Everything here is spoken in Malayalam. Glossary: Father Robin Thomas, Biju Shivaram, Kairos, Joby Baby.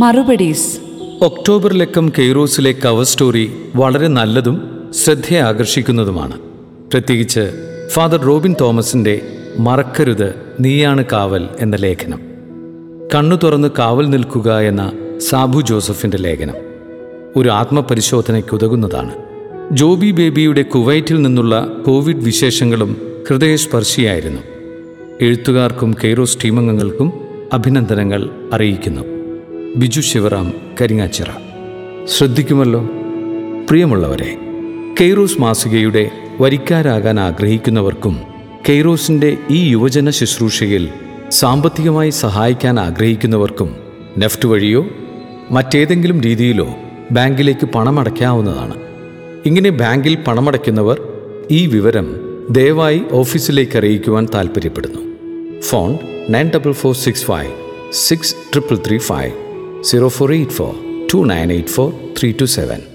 മറുപടീസ്. ഒക്ടോബർ ലക്കം കെയ്റോസിലെ കവർ സ്റ്റോറി വളരെ നല്ലതും ശ്രദ്ധയെ ആകർഷിക്കുന്നതുമാണ്. പ്രത്യേകിച്ച് ഫാദർ റോബിൻ തോമസിൻ്റെ മറക്കരുത് നീയാണ് കാവൽ എന്ന ലേഖനം, കണ്ണു തുറന്ന് കാവൽ നിൽക്കുക എന്ന സാബു ജോസഫിൻ്റെ ലേഖനം ഒരു ആത്മപരിശോധനയ്ക്കുതകുന്നതാണ്. ജോബി ബേബിയുടെ കുവൈറ്റിൽ നിന്നുള്ള കോവിഡ് വിശേഷങ്ങളും ഹൃദയസ്പർശിയായിരുന്നു. എഴുത്തുകാർക്കും കെയ്റോസ് ടീമംഗങ്ങൾക്കും അഭിനന്ദനങ്ങൾ അറിയിക്കുന്നു. ബിജു ശിവറാം, കരിങ്ങാച്ചിറ. ശ്രദ്ധിക്കുമല്ലോ പ്രിയമുള്ളവരെ, കെയ്റോസ് മാസികയുടെ വരിക്കാരാകാൻ ആഗ്രഹിക്കുന്നവർക്കും കെയ്റോസിൻ്റെ ഈ യുവജന ശുശ്രൂഷയിൽ സാമ്പത്തികമായി സഹായിക്കാൻ ആഗ്രഹിക്കുന്നവർക്കും നെഫ്റ്റ് വഴിയോ മറ്റേതെങ്കിലും രീതിയിലോ ബാങ്കിലേക്ക് പണമടയ്ക്കാവുന്നതാണ്. ഇങ്ങനെ ബാങ്കിൽ പണമടയ്ക്കുന്നവർ ഈ വിവരം ദയവായി ഓഫീസിലേക്ക് അറിയിക്കുവാൻ താൽപ്പര്യപ്പെടുന്നു. ഫോൺ 9446563335 0484 2984 327.